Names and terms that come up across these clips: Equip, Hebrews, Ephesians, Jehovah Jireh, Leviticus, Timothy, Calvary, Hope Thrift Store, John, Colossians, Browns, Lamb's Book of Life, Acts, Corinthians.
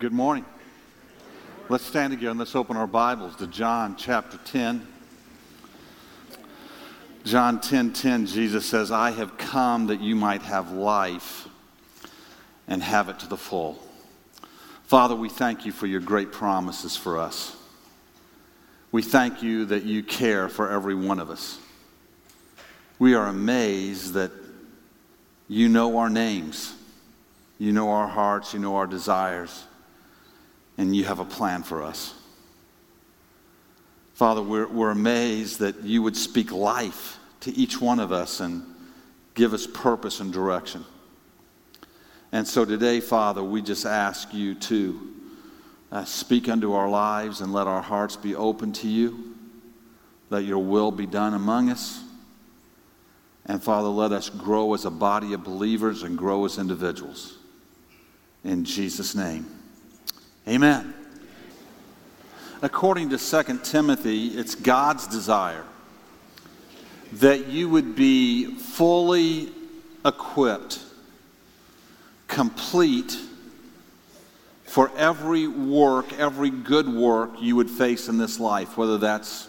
Good morning. Let's stand together and let's open our Bibles to John chapter 10. John 10:10, Jesus says, I have come that you might have life and have it to the full. Father, we thank you for your great promises for us. We thank you that you care for every one of us. We are amazed that you know our names, you know our hearts, you know our desires, and you have a plan for us. Father, we're amazed that you would speak life to each one of us and give us purpose and direction. And so today, Father, we just ask you to speak unto our lives and let our hearts be open to you. Let your will be done among us. And Father, let us grow as a body of believers and grow as individuals. In Jesus' name. Amen. According to 2 Timothy, it's God's desire that you would be fully equipped, complete for every work, every good work you would face in this life, whether that's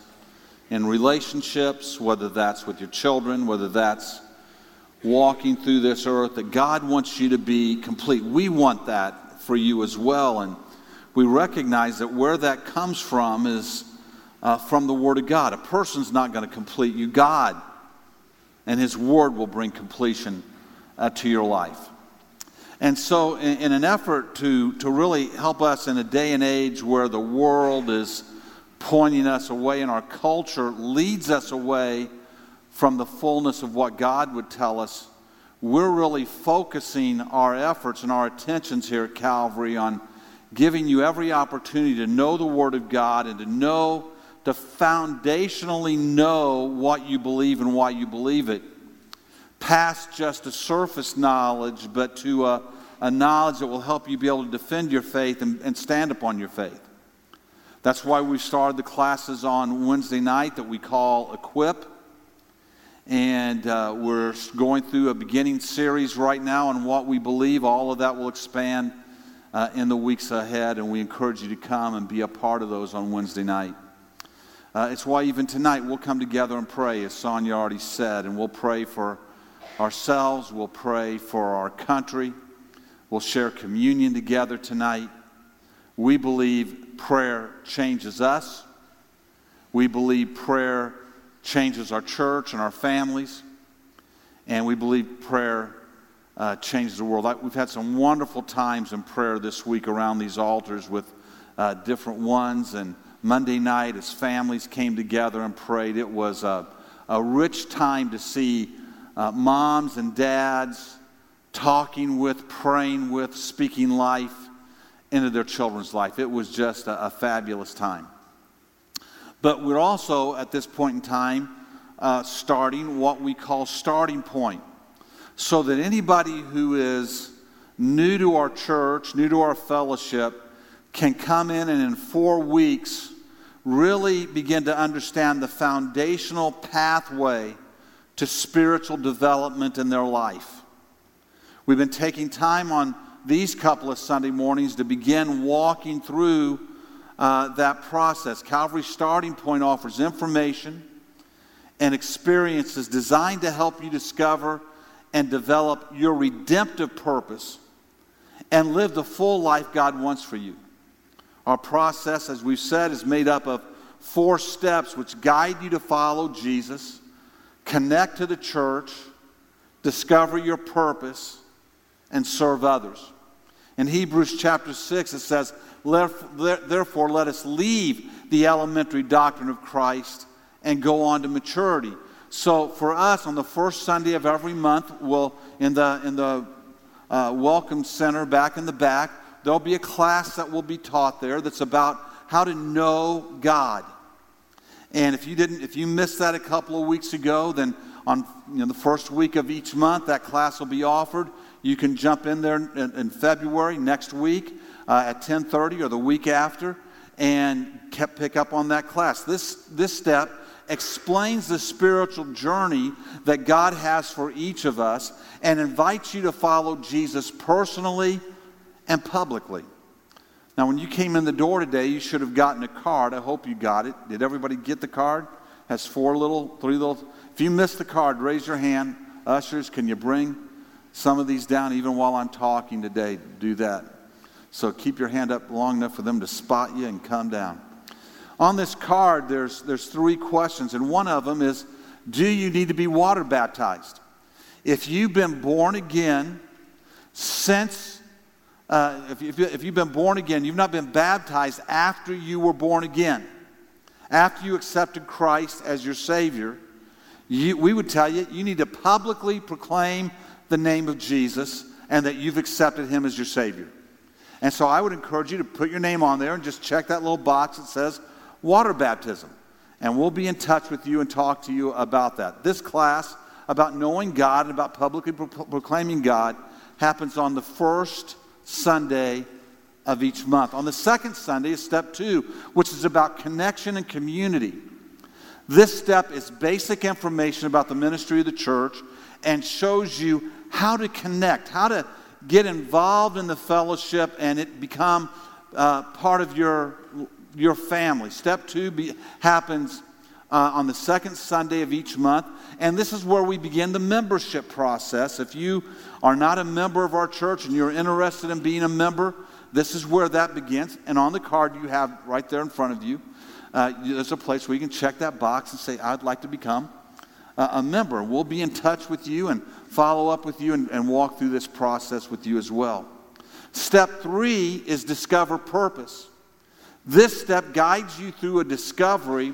in relationships, whether that's with your children, whether that's walking through this earth, that God wants you to be complete. We want that for you as well, and we recognize that where that comes from is from the Word of God. A person's not going to complete you. God and His Word will bring completion to your life. And so in an effort to really help us in a day and age where the world is pointing us away and our culture leads us away from the fullness of what God would tell us, we're really focusing our efforts and our attentions here at Calvary on giving you every opportunity to know the Word of God and to foundationally know what you believe and why you believe it, past just a surface knowledge, but to a knowledge that will help you be able to defend your faith and stand upon your faith. That's why we started the classes on Wednesday night that we call Equip, and we're going through a beginning series right now on what we believe. All of that will expand in the weeks ahead, and we encourage you to come and be a part of those on Wednesday night. It's why even tonight we'll come together and pray, as Sonia already said, and we'll pray for ourselves, we'll pray for our country, we'll share communion together tonight. We believe prayer changes us. We believe prayer changes our church and our families, and we believe prayer changes the world. We've had some wonderful times in prayer this week around these altars with different ones. And Monday night, as families came together and prayed, it was a rich time to see moms and dads talking with, praying with, speaking life into their children's life. It was just a fabulous time. But we're also, at this point in time, starting what we call Starting Point, so that anybody who is new to our church, new to our fellowship, can come in and in 4 weeks really begin to understand the foundational pathway to spiritual development in their life. We've been taking time on these couple of Sunday mornings to begin walking through that process. Calvary's Starting Point offers information and experiences designed to help you discover and develop your redemptive purpose and live the full life God wants for you. Our process, as we've said, is made up of 4 steps which guide you to follow Jesus, connect to the church, discover your purpose, and serve others. In Hebrews chapter 6, it says, therefore let us leave the elementary doctrine of Christ and go on to maturity. So for us, on the first Sunday of every month, we'll in the Welcome Center back in the back, there'll be a class that will be taught there that's about how to know God. And if you missed that a couple of weeks ago, then on the first week of each month, that class will be offered. You can jump in there in February next week at 10:30 or the week after, and pick up on that class. This step explains the spiritual journey that God has for each of us and invites you to follow Jesus personally and publicly. Now, when you came in the door today, you should have gotten a card. I hope you got it. Did everybody get the card? Has three little. If you missed the card, raise your hand. Ushers, can you bring some of these down even while I'm talking today? Do that. So keep your hand up long enough for them to spot you and come down. On this card, there's three questions, and one of them is, do you need to be water baptized? If you've been born again since, if you've been born again, you've not been baptized after you were born again. After you accepted Christ as your Savior, we would tell you, you need to publicly proclaim the name of Jesus and that you've accepted Him as your Savior. And so I would encourage you to put your name on there and just check that little box that says water baptism. And we'll be in touch with you and talk to you about that. This class about knowing God and about publicly proclaiming God happens on the first Sunday of each month. On the second Sunday is step 2, which is about connection and community. This step is basic information about the ministry of the church and shows you how to connect, how to get involved in the fellowship and it become part of your family. Step 2 happens on the second Sunday of each month, and this is where we begin the membership process. If you are not a member of our church and you're interested in being a member, this is where that begins. And on the card you have right there in front of you, there's a place where you can check that box and say, I'd like to become a member. We'll be in touch with you and follow up with you and walk through this process with you as well. Step 3 is discover purpose. This step guides you through a discovery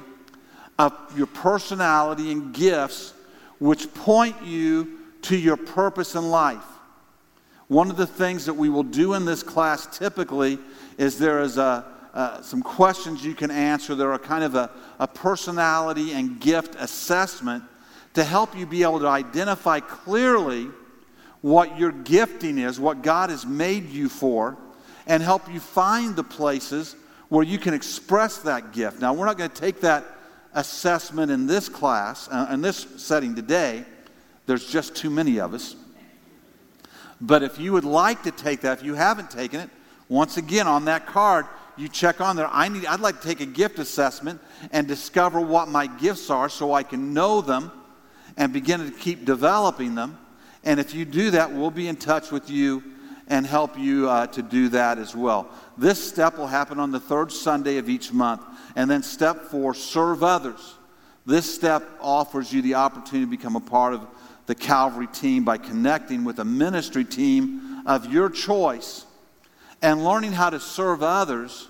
of your personality and gifts, which point you to your purpose in life. One of the things that we will do in this class typically is there is some questions you can answer. There are kind of a personality and gift assessment to help you be able to identify clearly what your gifting is, what God has made you for, and help you find the places where you can express that gift. Now, we're not going to take that assessment in this class, in this setting today. There's just too many of us. But if you would like to take that, if you haven't taken it, once again, on that card, you check on there, I'd like to take a gift assessment and discover what my gifts are so I can know them and begin to keep developing them. And if you do that, we'll be in touch with you and help you to do that as well. This step will happen on the third Sunday of each month. And then step 4, serve others. This step offers you the opportunity to become a part of the Calvary team by connecting with a ministry team of your choice and learning how to serve others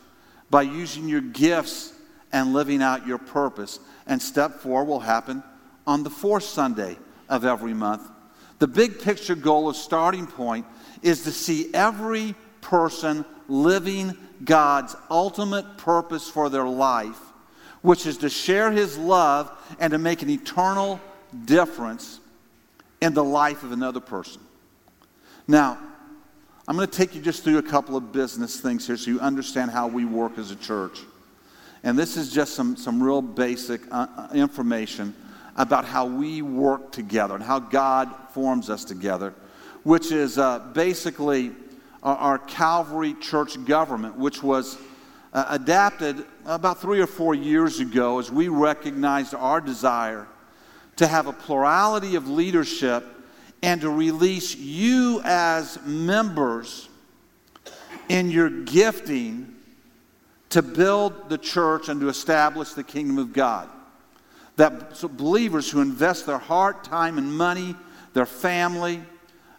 by using your gifts and living out your purpose. And step 4 will happen on the fourth Sunday of every month. The big picture goal or starting point is to see every person living God's ultimate purpose for their life, which is to share His love and to make an eternal difference in the life of another person. Now, I'm going to take you just through a couple of business things here so you understand how we work as a church. And this is just some real basic information about how we work together and how God forms us together, which is basically our Calvary church government, which was adapted about 3 or 4 years ago as we recognized our desire to have a plurality of leadership and to release you as members in your gifting to build the church and to establish the kingdom of God. That so believers who invest their heart, time, and money, their family,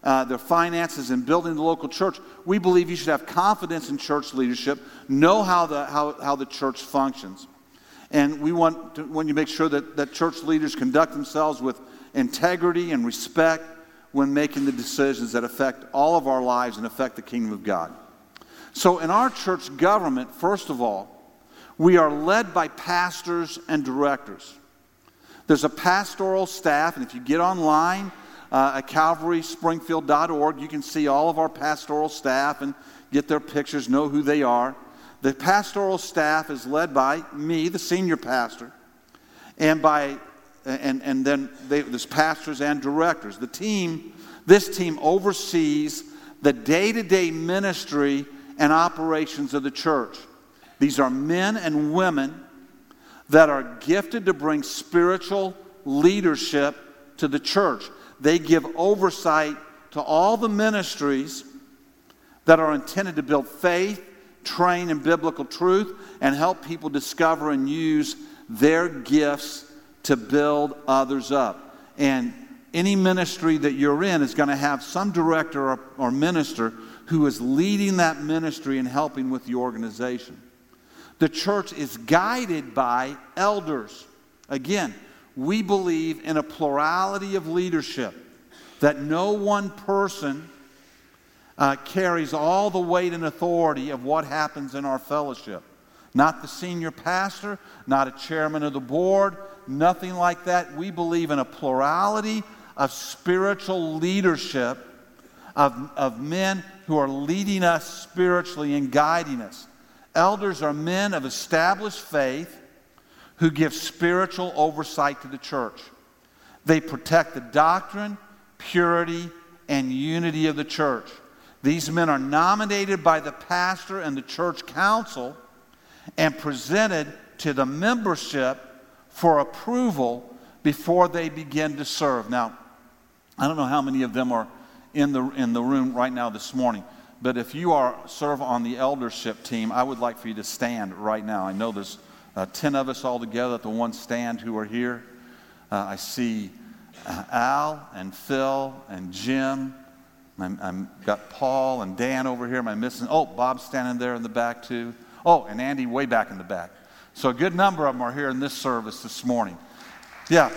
their finances in building the local church, we believe you should have confidence in church leadership, know how the church functions. And we want you to make sure that church leaders conduct themselves with integrity and respect when making the decisions that affect all of our lives and affect the kingdom of God. So in our church government, first of all, we are led by pastors and directors. There's a pastoral staff, and if you get online at calvaryspringfield.org, you can see all of our pastoral staff and get their pictures, know who they are. The pastoral staff is led by me, the senior pastor, and there's pastors and directors. This team oversees the day-to-day ministry and operations of the church. These are men and women that are gifted to bring spiritual leadership to the church. They give oversight to all the ministries that are intended to build faith, train in biblical truth, and help people discover and use their gifts to build others up. And any ministry that you're in is going to have some director or minister who is leading that ministry and helping with the organization. The church is guided by elders. Again, we believe in a plurality of leadership, that no one person carries all the weight and authority of what happens in our fellowship. Not the senior pastor, not a chairman of the board, nothing like that. We believe in a plurality of spiritual leadership of men who are leading us spiritually and guiding us. Elders are men of established faith who give spiritual oversight to the church. They protect the doctrine, purity, and unity of the church. These men are nominated by the pastor and the church council and presented to the membership for approval before they begin to serve. Now, I don't know how many of them are in the room right now this morning, but if you serve on the eldership team, I would like for you to stand right now. I know there's 10 of us all together at the one stand who are here. I see Al and Phil and Jim. I've got Paul and Dan over here. Am I missing? Oh, Bob's standing there in the back too. Oh, and Andy way back in the back. So a good number of them are here in this service this morning. Yeah.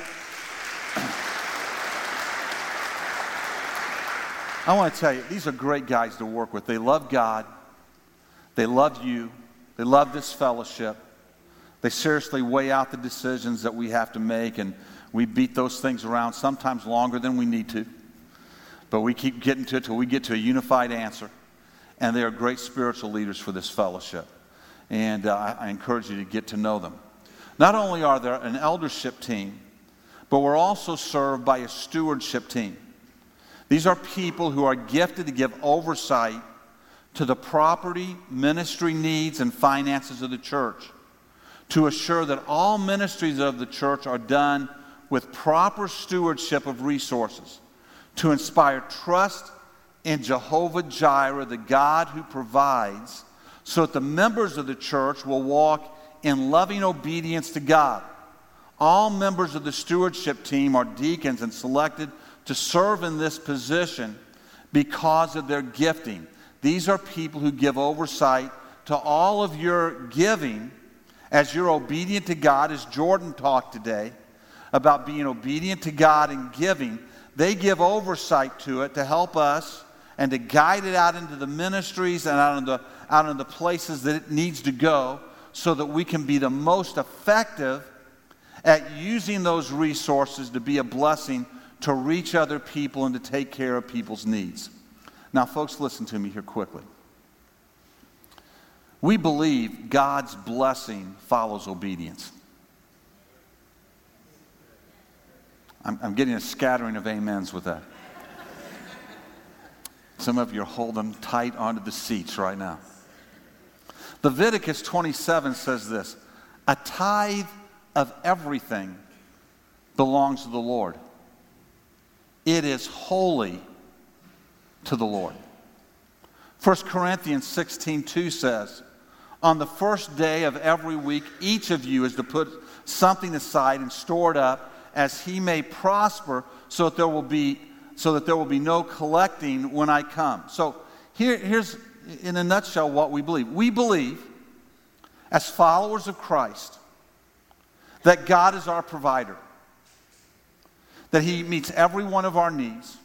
I want to tell you, these are great guys to work with. They love God. They love you. They love this fellowship. They seriously weigh out the decisions that we have to make, and we beat those things around sometimes longer than we need to. But we keep getting to it till we get to a unified answer. And they are great spiritual leaders for this fellowship. And I encourage you to get to know them. Not only are there an eldership team, but we're also served by a stewardship team. These are people who are gifted to give oversight to the property, ministry needs, and finances of the church, to assure that all ministries of the church are done with proper stewardship of resources, to inspire trust in Jehovah Jireh, the God who provides, so that the members of the church will walk in loving obedience to God. All members of the stewardship team are deacons and selected to serve in this position because of their gifting. These are people who give oversight to all of your giving as you're obedient to God, as Jordan talked today about being obedient to God and giving. They give oversight to it to help us and to guide it out into the ministries and out into the places that it needs to go, so that we can be the most effective at using those resources to be a blessing to reach other people and to take care of people's needs. Now, folks, listen to me here quickly. We believe God's blessing follows obedience. I'm getting a scattering of amens with that. Some of you are holding tight onto the seats right now. Leviticus 27 says this: a tithe of everything belongs to the Lord. It is holy to the Lord. 1 Corinthians 16:2 says, on the first day of every week, each of you is to put something aside and store it up, as he may prosper, so that there will be no collecting when I come. So here's in a nutshell what we believe. We believe, as followers of Christ, that God is our provider, that he meets every one of our needs,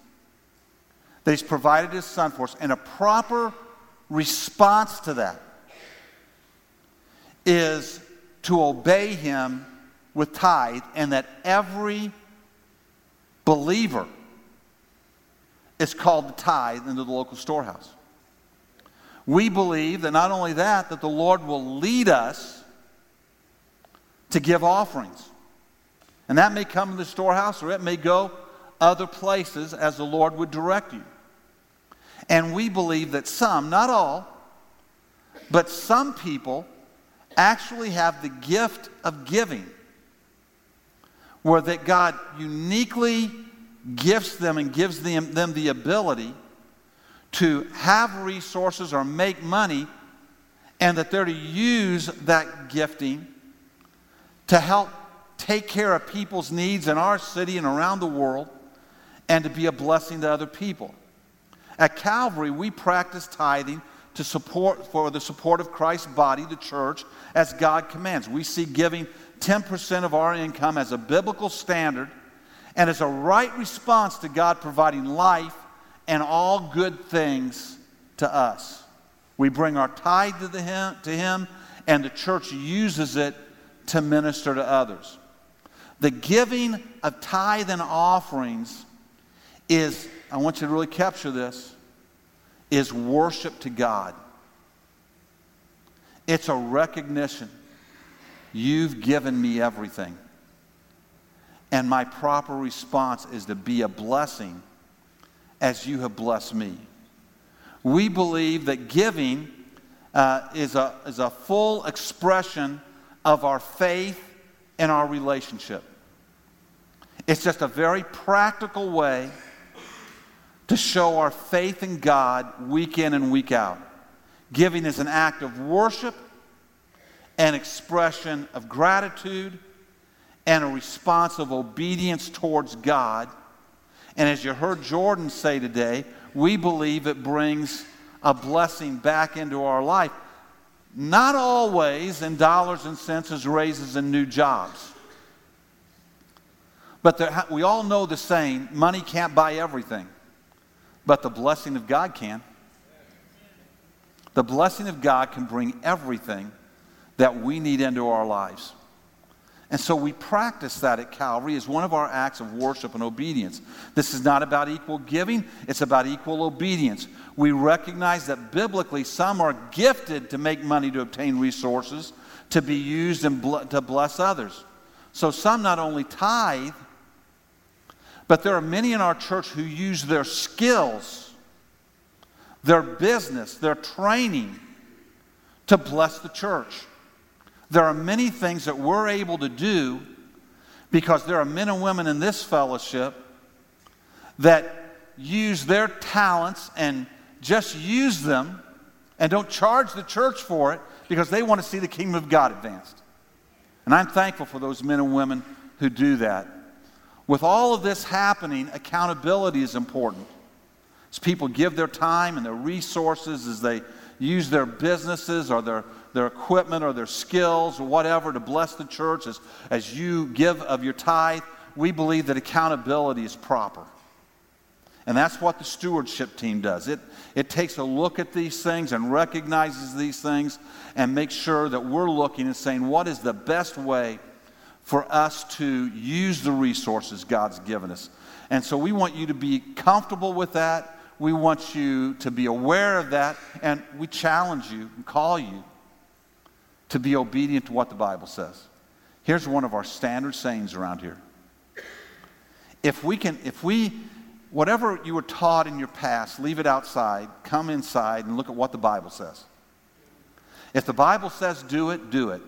that he's provided his son for us, and a proper response to that is to obey him with tithe, and that every believer is called to tithe into the local storehouse. We believe that not only that the Lord will lead us to give offerings. And that may come in the storehouse, or it may go other places as the Lord would direct you. And we believe that some, not all, But some people actually have the gift of giving, where that God uniquely gifts them and gives them the ability to have resources or make money, and that they're to use that gifting to help take care of people's needs in our city and around the world, and to be a blessing to other people. At Calvary, we practice tithing to support for the support of Christ's body, the church, as God commands. We see giving 10% of our income as a biblical standard and as a right response to God providing life and all good things to us. We bring our tithe to Him, and the church uses it to minister to others. The giving of tithe and offerings is, I want you to really capture this, is worship to God. It's a recognition. You've given me everything. And my proper response is to be a blessing as you have blessed me. We believe that giving is a full expression of our faith and our relationship. It's just a very practical way to show our faith in God week in and week out. Giving is an act of worship, an expression of gratitude, and a response of obedience towards God. And as you heard Jordan say today, we believe it brings a blessing back into our life. Not always in dollars and cents as raises and new jobs. But we all know the saying, money can't buy everything. But the blessing of God can. The blessing of God can bring everything that we need into our lives. And so we practice that at Calvary as one of our acts of worship and obedience. This is not about equal giving. It's about equal obedience. We recognize that biblically some are gifted to make money to obtain resources to be used and to bless others. So some not only tithe, but there are many in our church who use their skills, their business, their training to bless the church. There are many things that we're able to do because there are men and women in this fellowship that use their talents and just use them and don't charge the church for it because they want to see the kingdom of God advanced. And I'm thankful for those men and women who do that. With all of this happening, accountability is important. As people give their time and their resources, as they use their businesses or their equipment or their skills or whatever to bless the church, as you give of your tithe, we believe that accountability is proper. And that's what the stewardship team does. It takes a look at these things and recognizes these things and makes sure that we're looking and saying, what is the best way for us to use the resources God's given us? And so we want you to be comfortable with that. We want you to be aware of that. And we challenge you and call you to be obedient to what the Bible says. Here's one of our standard sayings around here. Whatever you were taught in your past, leave it outside, come inside and look at what the Bible says. If the Bible says do it, do it.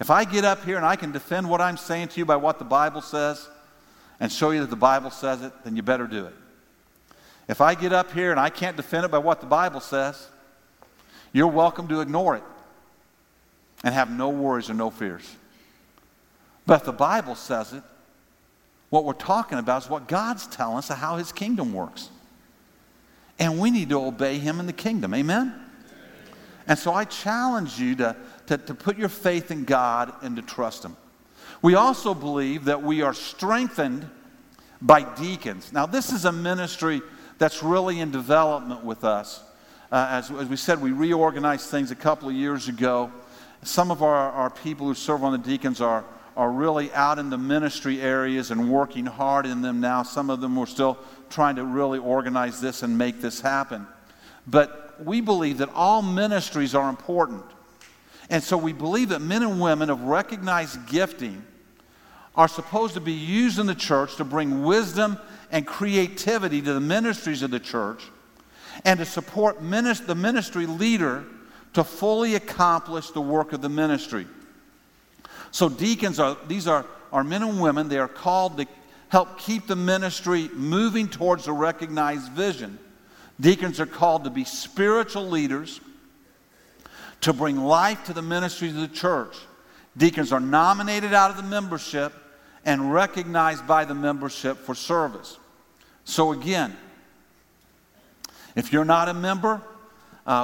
If I get up here and I can defend what I'm saying to you by what the Bible says and show you that the Bible says it, then you better do it. If I get up here and I can't defend it by what the Bible says, you're welcome to ignore it and have no worries or no fears. But if the Bible says it, what we're talking about is what God's telling us of how His kingdom works. And we need to obey Him in the kingdom. Amen? And so I challenge you to put your faith in God and to trust Him. We also believe that we are strengthened by deacons. Now, this is a ministry that's really in development with us. As we said, we reorganized things a couple of years ago. Some of our people who serve on the deacons are really out in the ministry areas and working hard in them now. Some of them are still trying to really organize this and make this happen. But we believe that all ministries are important. And so we believe that men and women of recognized gifting are supposed to be used in the church to bring wisdom and creativity to the ministries of the church and to support the ministry leader to fully accomplish the work of the ministry. So deacons are, these are men and women. They are called to help keep the ministry moving towards a recognized vision. Deacons are called to be spiritual leaders, to bring life to the ministry of the church. Deacons are nominated out of the membership and recognized by the membership for service. So again, if you're not a member,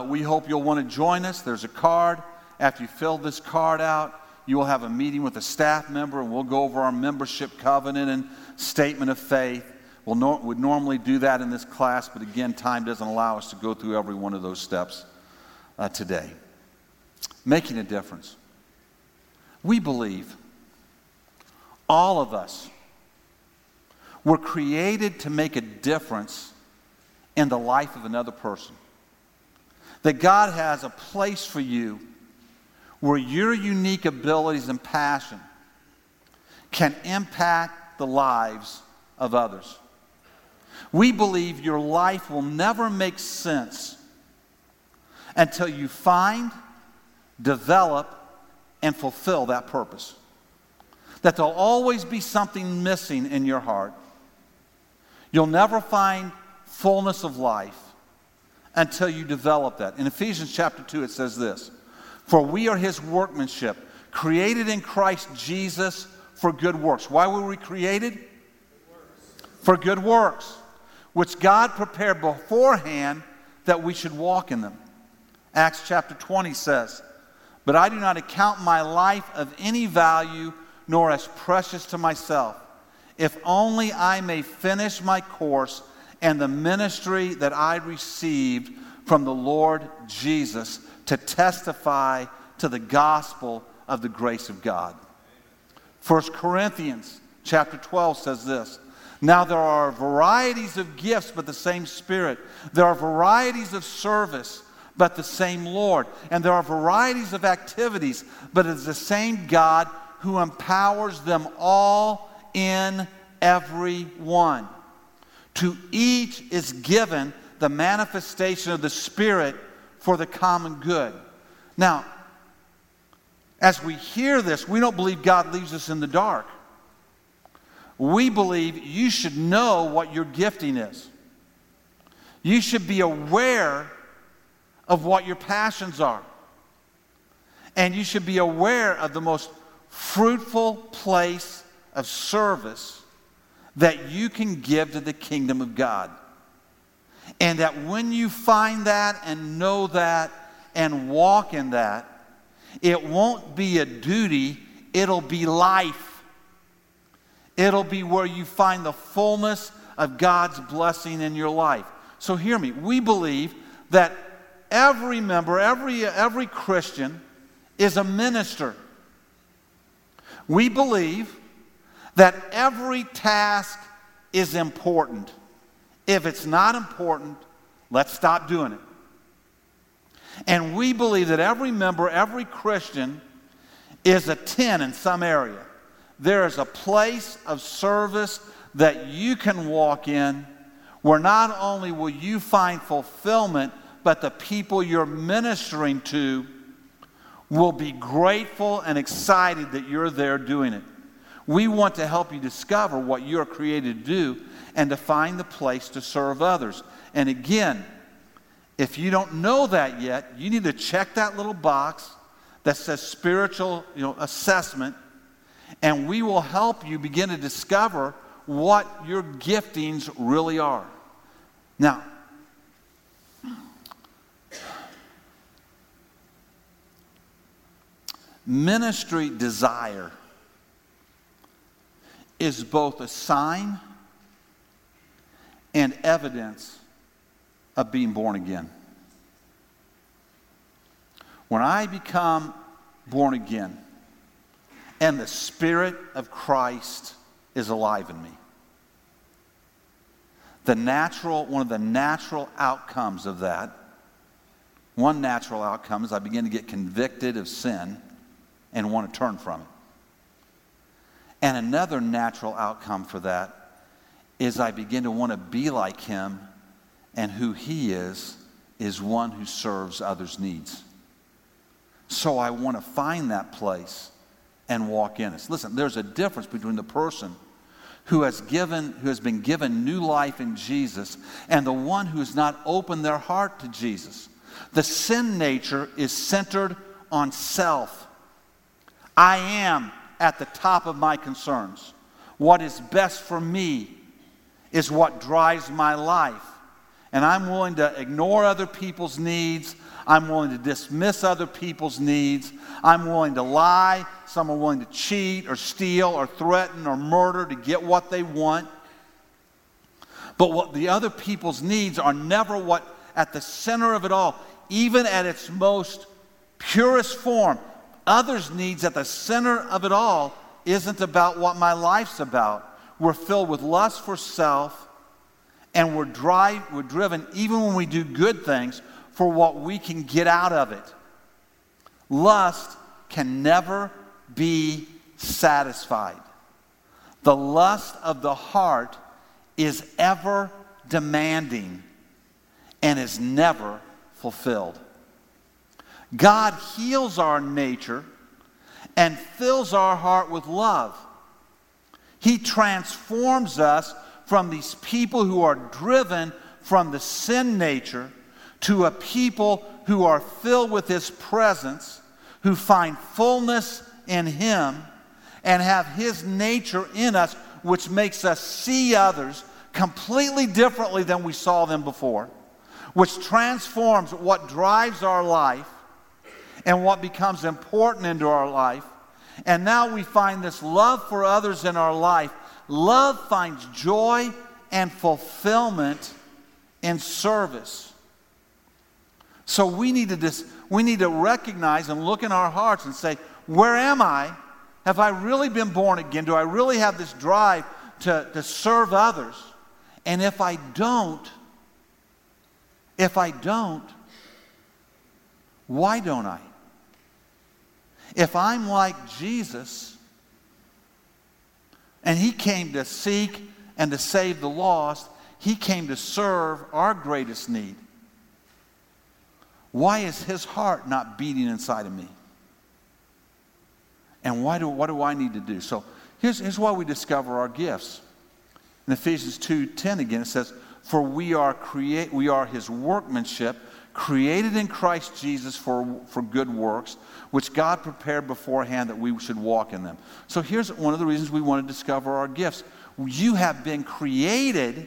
we hope you'll want to join us. There's a card. After you fill this card out, you will have a meeting with a staff member, and we'll go over our membership covenant and statement of faith. We'd normally do that in this class, but again, time doesn't allow us to go through every one of those steps today. Making a difference. We believe, all of us, were created to make a difference in the life of another person. That God has a place for you where your unique abilities and passion can impact the lives of others. We believe your life will never make sense until you find, develop, and fulfill that purpose. That there'll always be something missing in your heart. You'll never find fullness of life until you develop that. In Ephesians chapter 2, it says this, "For we are his workmanship, created in Christ Jesus for good works." Why were we created? For good works, which God prepared beforehand that we should walk in them. Acts chapter 20 says, "But I do not account my life of any value, nor as precious to myself, if only I may finish my course and the ministry that I received from the Lord Jesus to testify to the gospel of the grace of God." 1 Corinthians chapter 12 says this, "Now there are varieties of gifts, but the same Spirit. There are varieties of service, but the same Lord. And there are varieties of activities, but it is the same God who empowers them all in every one. To each is given the manifestation of the Spirit for the common good." Now, as we hear this, we don't believe God leaves us in the dark. We believe you should know what your gifting is. You should be aware of what your passions are. And you should be aware of the most fruitful place of service that you can give to the kingdom of God. And that when you find that and know that and walk in that, it won't be a duty, it'll be life. It'll be where you find the fullness of God's blessing in your life. So hear me, we believe that every member, every Christian is a minister. We believe that every task is important. If it's not important, let's stop doing it. And we believe that every member, every Christian is a 10 in some area. There is a place of service that you can walk in where not only will you find fulfillment, but the people you're ministering to will be grateful and excited that you're there doing it. We want to help you discover what you're created to do and to find the place to serve others. And again, if you don't know that yet, you need to check that little box that says spiritual, assessment, and we will help you begin to discover what your giftings really are. Now, ministry desire is both a sign and evidence of being born again. When I become born again and the Spirit of Christ is alive in me, one of the natural outcomes of that, one natural outcome is I begin to get convicted of sin and want to turn from it. And another natural outcome for that is I begin to want to be like him, and who he is one who serves others' needs. so I want to find that place and walk in it. Listen, there's a difference between the person who has been given new life in Jesus and the one who has not opened their heart to Jesus. The sin nature is centered on self. I am at the top of my concerns. What is best for me is what drives my life. And I'm willing to ignore other people's needs. I'm willing to dismiss other people's needs. I'm willing to lie. Some are willing to cheat or steal or threaten or murder to get what they want. But what the other people's needs are never what at the center of it all, even at its most purest form. Others' needs at the center of it all isn't about what my life's about. We're filled with lust for self, and we're driven, even when we do good things, for what we can get out of it. Lust can never be satisfied. The lust of the heart is ever demanding and is never fulfilled. God heals our nature and fills our heart with love. He transforms us from these people who are driven from the sin nature to a people who are filled with His presence, who find fullness in Him and have His nature in us, which makes us see others completely differently than we saw them before, which transforms what drives our life and what becomes important into our life. And now we find this love for others in our life. Love finds joy and fulfillment in service. So we need to recognize and look in our hearts and say, where am I? Have I really been born again? Do I really have this drive to serve others? And if I don't, why don't I? If I'm like Jesus, and He came to seek and to save the lost, He came to serve our greatest need, why is His heart not beating inside of me? And what do I need to do? So here's why we discover our gifts. In Ephesians 2:10 again, it says, "For we are His workmanship, created in Christ Jesus for good works, which God prepared beforehand that we should walk in them." So here's one of the reasons we want to discover our gifts. You have been created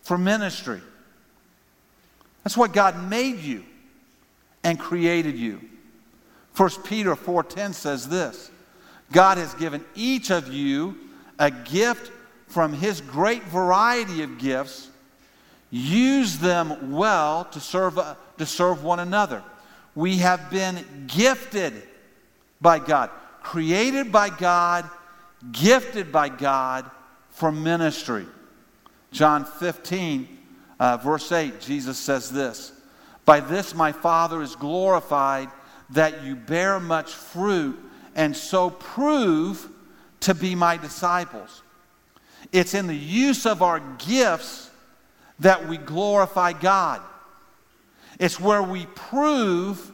for ministry. That's what God made you and created you. 1 Peter 4:10 says this, "God has given each of you a gift from His great variety of gifts. Use them well to serve one another." We have been gifted by God, created by God, gifted by God for ministry. John 15, verse 8, Jesus says this, "By this my Father is glorified, that you bear much fruit, and so prove to be my disciples." It's in the use of our gifts that we glorify God. It's where we prove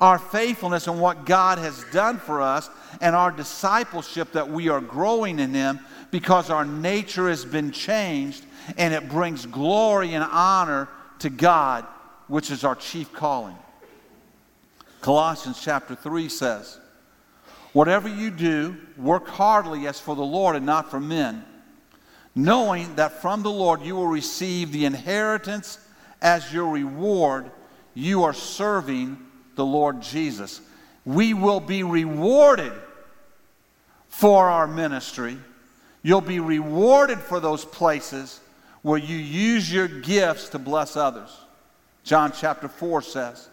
our faithfulness in what God has done for us and our discipleship, that we are growing in Him because our nature has been changed, and it brings glory and honor to God, which is our chief calling. Colossians chapter 3 says, "Whatever you do, work heartily as for the Lord and not for men, knowing that from the Lord you will receive the inheritance as your reward. You are serving the Lord Jesus." We will be rewarded for our ministry. You'll be rewarded for those places where you use your gifts to bless others. John chapter 4 says,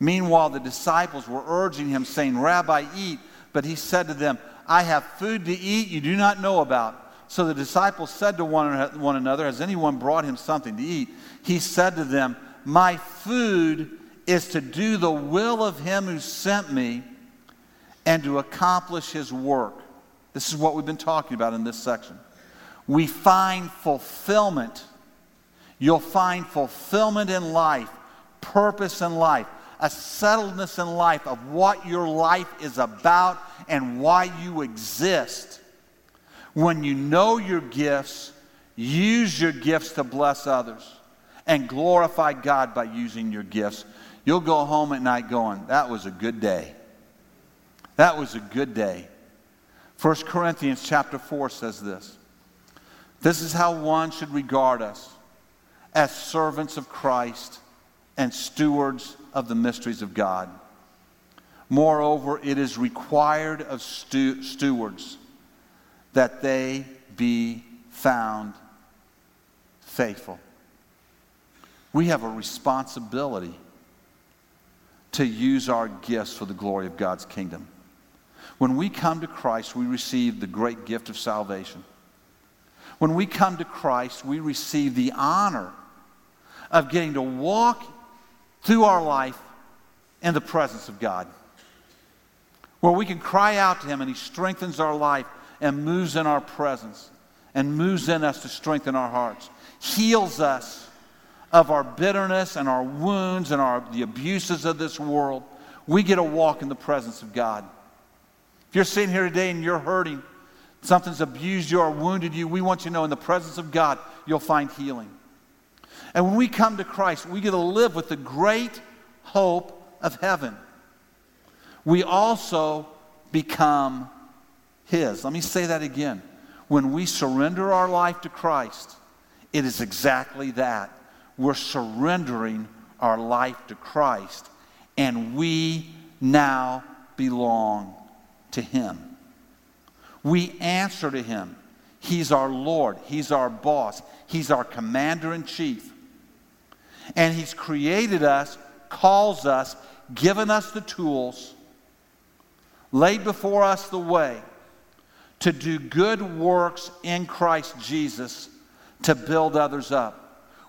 "Meanwhile the disciples were urging Him, saying, 'Rabbi, eat.' But He said to them, 'I have food to eat you do not know about.' So the disciples said to one another, 'Has anyone brought Him something to eat?' He said to them, 'My food is to do the will of Him who sent me and to accomplish His work.'" This is what we've been talking about in this section. We find fulfillment. You'll find fulfillment in life, purpose in life. a settledness in life of what your life is about and why you exist. When you know your gifts, use your gifts to bless others and glorify God by using your gifts. You'll go home at night going, that was a good day. That was a good day. 1 Corinthians chapter 4 says this. This is how one should regard us, as servants of Christ and stewards of the mysteries of God. Moreover, it is required of stewards that they be found faithful. We have a responsibility to use our gifts for the glory of God's kingdom. When we come to Christ, we receive the great gift of salvation. When we come to Christ, we receive the honor of getting to walk through our life in the presence of God, where we can cry out to Him and He strengthens our life and moves in our presence and moves in us to strengthen our hearts, heals us of our bitterness and our wounds and the abuses of this world. We get to walk in the presence of God. If you're sitting here today and you're hurting, something's abused you or wounded you, we want you to know in the presence of God, you'll find healing. And when we come to Christ, we get to live with the great hope of heaven. We also become His. Let me say that again. When we surrender our life to Christ, it is exactly that. We're surrendering our life to Christ, and we now belong to Him. We answer to Him. He's our Lord. He's our boss. He's our commander-in-chief. And He's created us, calls us, given us the tools, laid before us the way to do good works in Christ Jesus to build others up.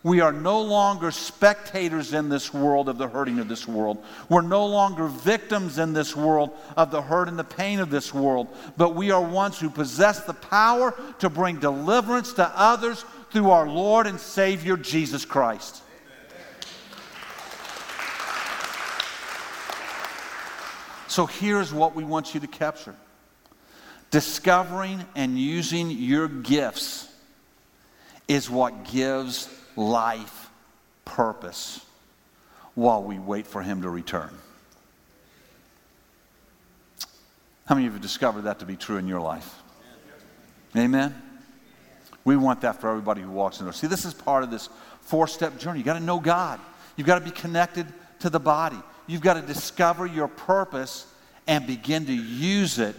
We are no longer spectators in this world of the hurting of this world. We're no longer victims in this world of the hurt and the pain of this world. But we are ones who possess the power to bring deliverance to others through our Lord and Savior, Jesus Christ. Amen. So here's what we want you to capture. Discovering and using your gifts is what gives life purpose while we wait for Him to return. How many of you have discovered that to be true in your life? Amen? We want that for everybody who walks in the door. See, this is part of this four-step journey. You've got to know God. You've got to be connected to the body. You've got to discover your purpose and begin to use it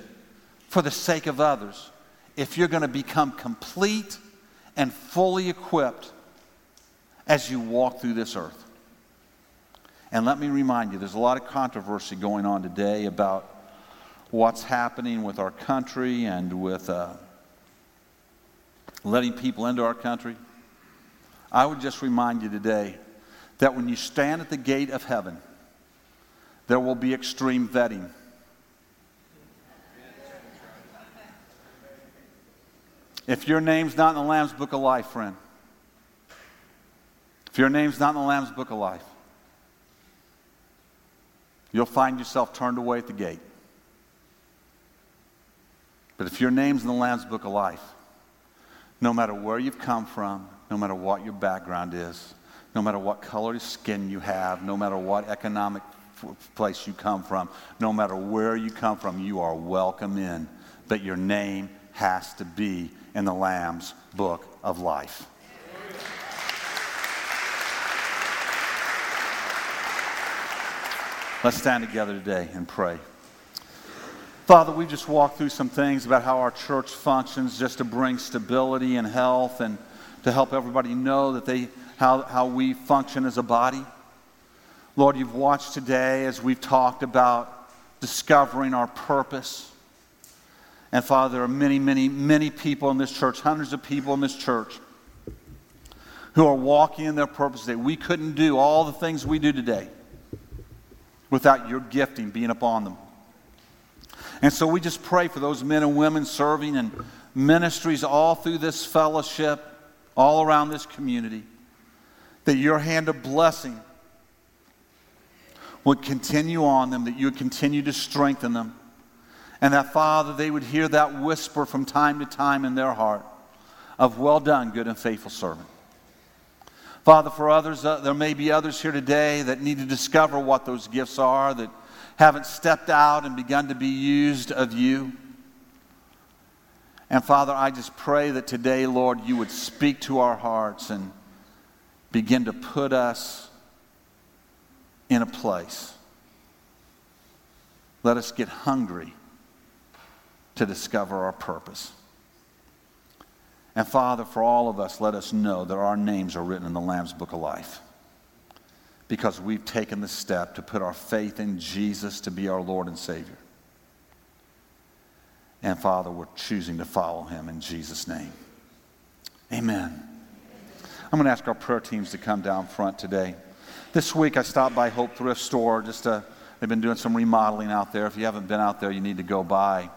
for the sake of others if you're going to become complete and fully equipped as you walk through this earth. And let me remind you, there's a lot of controversy going on today about what's happening with our country and with letting people into our country. I would just remind you today that when you stand at the gate of heaven, there will be extreme vetting. If your name's not in the Lamb's Book of Life, friend, if your name's not in the Lamb's Book of Life, you'll find yourself turned away at the gate. But if your name's in the Lamb's Book of Life, no matter where you've come from, no matter what your background is, no matter what color of skin you have, no matter what economic place you come from, no matter where you come from, you are welcome in. But your name has to be in the Lamb's Book of Life. Let's stand together today and pray. Father, we just walked through some things about how our church functions just to bring stability and health and to help everybody know that how we function as a body. Lord, you've watched today as we've talked about discovering our purpose. And Father, there are many, many, many people in this church, hundreds of people in this church who are walking in their purpose today. We couldn't do all the things we do today without your gifting being upon them. And so we just pray for those men and women serving in ministries all through this fellowship, all around this community, that your hand of blessing would continue on them, that you would continue to strengthen them. And that, Father, they would hear that whisper from time to time in their heart of, well done, good and faithful servant. Father, for others, there may be others here today that need to discover what those gifts are, that haven't stepped out and begun to be used of you. And Father, I just pray that today, Lord, you would speak to our hearts and begin to put us in a place. Let us get hungry to discover our purpose. And Father, for all of us, let us know that our names are written in the Lamb's Book of Life, because we've taken the step to put our faith in Jesus to be our Lord and Savior. And Father, we're choosing to follow him in Jesus' name. Amen. I'm going to ask our prayer teams to come down front today. This week I stopped by Hope Thrift Store. They've been doing some remodeling out there. If you haven't been out there, you need to go by.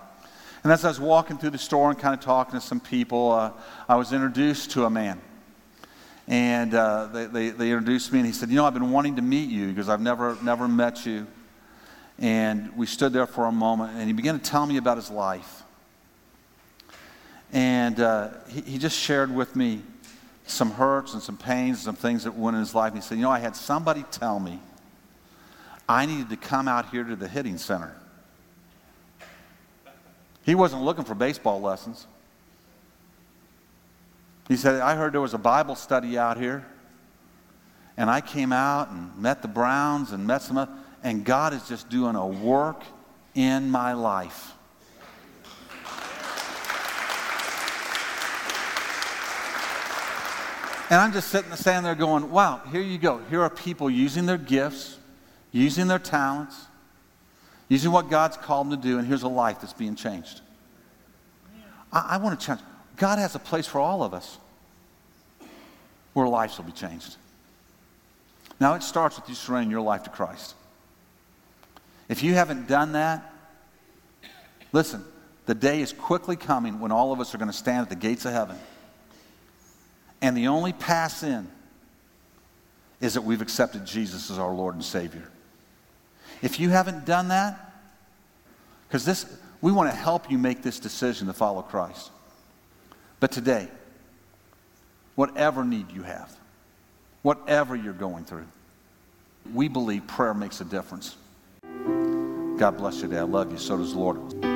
And as I was walking through the store and kind of talking to some people, I was introduced to a man. And they introduced me, and he said, you know, I've been wanting to meet you because I've never met you. And we stood there for a moment, and he began to tell me about his life. And he just shared with me some hurts and some pains, some things that went in his life. And he said, you know, I had somebody tell me I needed to come out here to the hitting center. He wasn't looking for baseball lessons. He said, I heard there was a Bible study out here, and I came out and met the Browns and met some other, and God is just doing a work in my life. And I'm just standing there going, wow, here you go. Here are people using their gifts, using their talents, using what God's called them to do, and here's a life that's being changed. I want to change. God has a place for all of us where lives will be changed. Now, it starts with you surrendering your life to Christ. If you haven't done that, listen, the day is quickly coming when all of us are going to stand at the gates of heaven. And the only pass in is that we've accepted Jesus as our Lord and Savior. If you haven't done that, because we want to help you make this decision to follow Christ. But today, whatever need you have, whatever you're going through, we believe prayer makes a difference. God bless you today. I love you. So does the Lord.